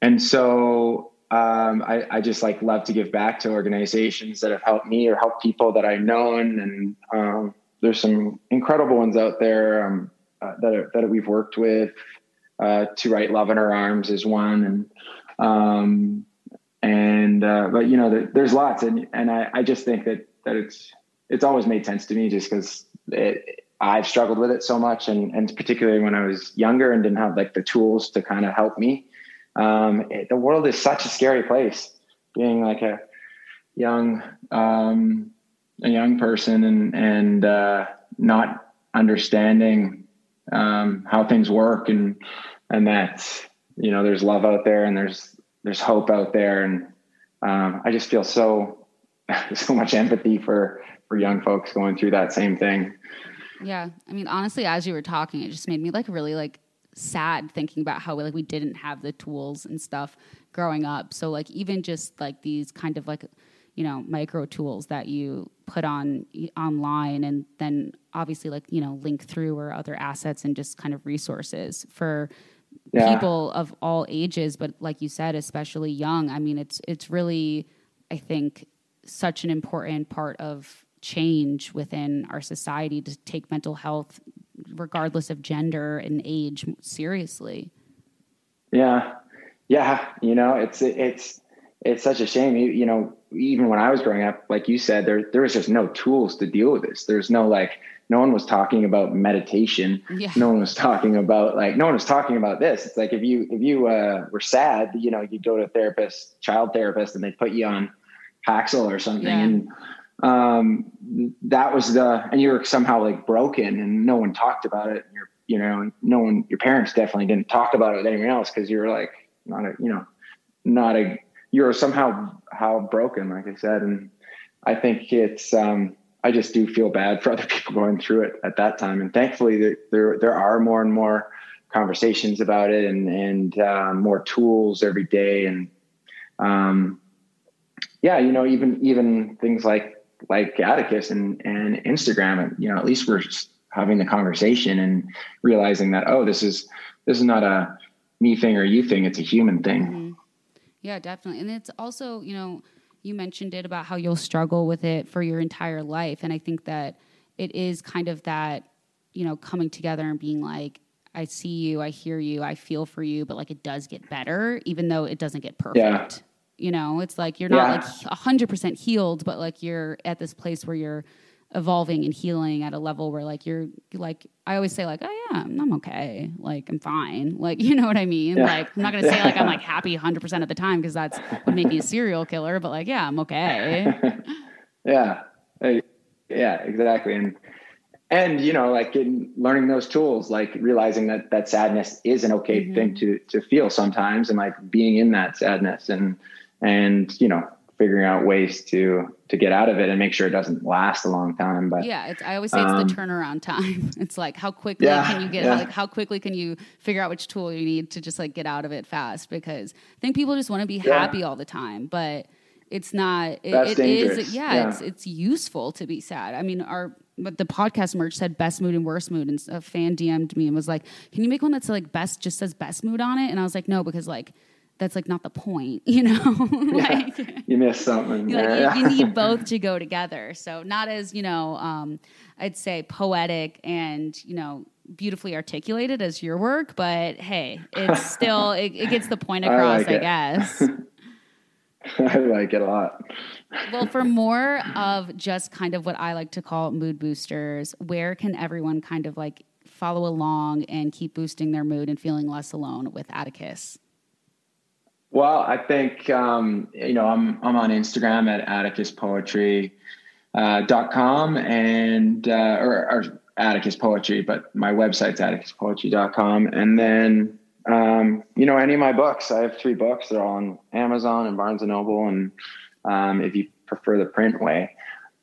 And so, I just like love to give back to organizations that have helped me or helped people that I've known. And, there's some incredible ones out there that we've worked with. To Write Love on Her Arms is one, and but you know there's lots, and I just think that it's always made sense to me, just because I've struggled with it so much, and particularly when I was younger and didn't have like the tools to kind of help me. The world is such a scary place, being like a young. A young person and not understanding, how things work and that's, you know, there's love out there and there's hope out there. And, I just feel so much empathy for young folks going through that same thing. Yeah. I mean, honestly, as you were talking, it just made me like really like sad thinking about how like we didn't have the tools and stuff growing up. So like, even just like these kind of like, you know, micro tools that you put on online, and then obviously like, you know, link through or other assets and just kind of resources for people of all ages. But like you said, especially young, I mean, it's really, I think, such an important part of change within our society to take mental health, regardless of gender and age, seriously. Yeah. Yeah. You know, it's such a shame, you know, even when I was growing up, like you said, there was just no tools to deal with this. There's no, like, no one was talking about meditation. Yeah. No one was talking about this. It's like, if you were sad, you know, you'd go to a child therapist, and they'd put you on Paxil or something. Yeah. And that was and you were somehow like broken and no one talked about it. And your parents definitely didn't talk about it with anyone else. Cause you were like, you're somehow broken, like I said. And I think it's, I just do feel bad for other people going through it at that time. And thankfully there are more and more conversations about it and more tools every day. And, even things like Atticus and Instagram, and, at least we're just having the conversation and realizing that, oh, this is not a me thing or you thing. It's a human thing. Mm-hmm. Yeah, definitely. And it's also, you mentioned it about how you'll struggle with it for your entire life. And I think that it is kind of that, coming together and being like, I see you, I hear you, I feel for you, but like, it does get better, even though it doesn't get perfect. Yeah. It's like, you're not like 100% healed, but like you're at this place where you're evolving and healing at a level where like, you're like, I always say like, oh yeah, I'm okay. Like, I'm fine. Like, you know what I mean? Yeah. Like, I'm not going to say like, I'm like happy 100% of the time, cause that's what made me a serial killer, but like, yeah, I'm okay. Yeah. Yeah, exactly. And, like in learning those tools, like realizing that sadness is an okay mm-hmm. thing to feel sometimes, and like being in that sadness and, figuring out ways to get out of it and make sure it doesn't last a long time. But yeah, I always say it's the turnaround time. It's like, how quickly can you get like, how quickly can you figure out which tool you need to just like get out of it fast? Because I think people just want to be happy all the time, but it's not, it is dangerous. It's useful to be sad. I mean, but the podcast merch said best mood and worst mood. And a fan DM'd me and was like, can you make one that's like best, just says best mood on it? And I was like, no, because like, that's like not the point, like you missed something. You need both to go together. So not as, I'd say poetic and, beautifully articulated as your work, but hey, it's still, it gets the point across, I guess. I like it a lot. Well, for more of just kind of what I like to call mood boosters, where can everyone kind of like follow along and keep boosting their mood and feeling less alone with Atticus? Well, I think, I'm on Instagram at atticuspoetry.com and, or Atticus Poetry, but my website's atticuspoetry.com. And then, any of my books, I have 3 books. They're all on Amazon and Barnes and Noble. And, if you prefer the print way,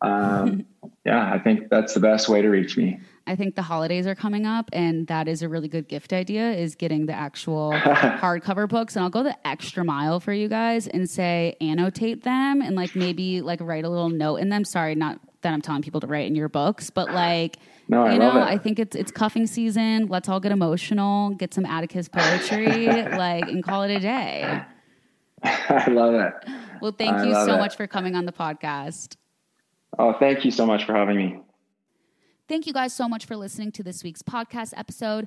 I think that's the best way to reach me. I think the holidays are coming up, and that is a really good gift idea, is getting the actual hardcover books. And I'll go the extra mile for you guys and say, annotate them and like, maybe like write a little note in them. Sorry, not that I'm telling people to write in your books, but like, I love it. I think it's cuffing season. Let's all get emotional, get some Atticus Poetry, like, and call it a day. I love it. Well, thank you so much for coming on the podcast. Oh, thank you so much for having me. Thank you guys so much for listening to this week's podcast episode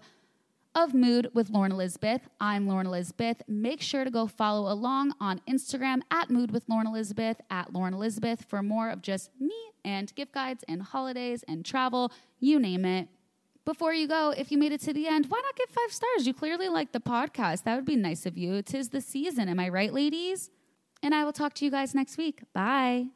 of Mood with Lauren Elizabeth. I'm Lauren Elizabeth. Make sure to go follow along on Instagram at Mood with Lauren Elizabeth, at Lauren Elizabeth, for more of just me and gift guides and holidays and travel, you name it. Before you go, if you made it to the end, why not give 5 stars? You clearly like the podcast. That would be nice of you. 'Tis the season. Am I right, ladies? And I will talk to you guys next week. Bye.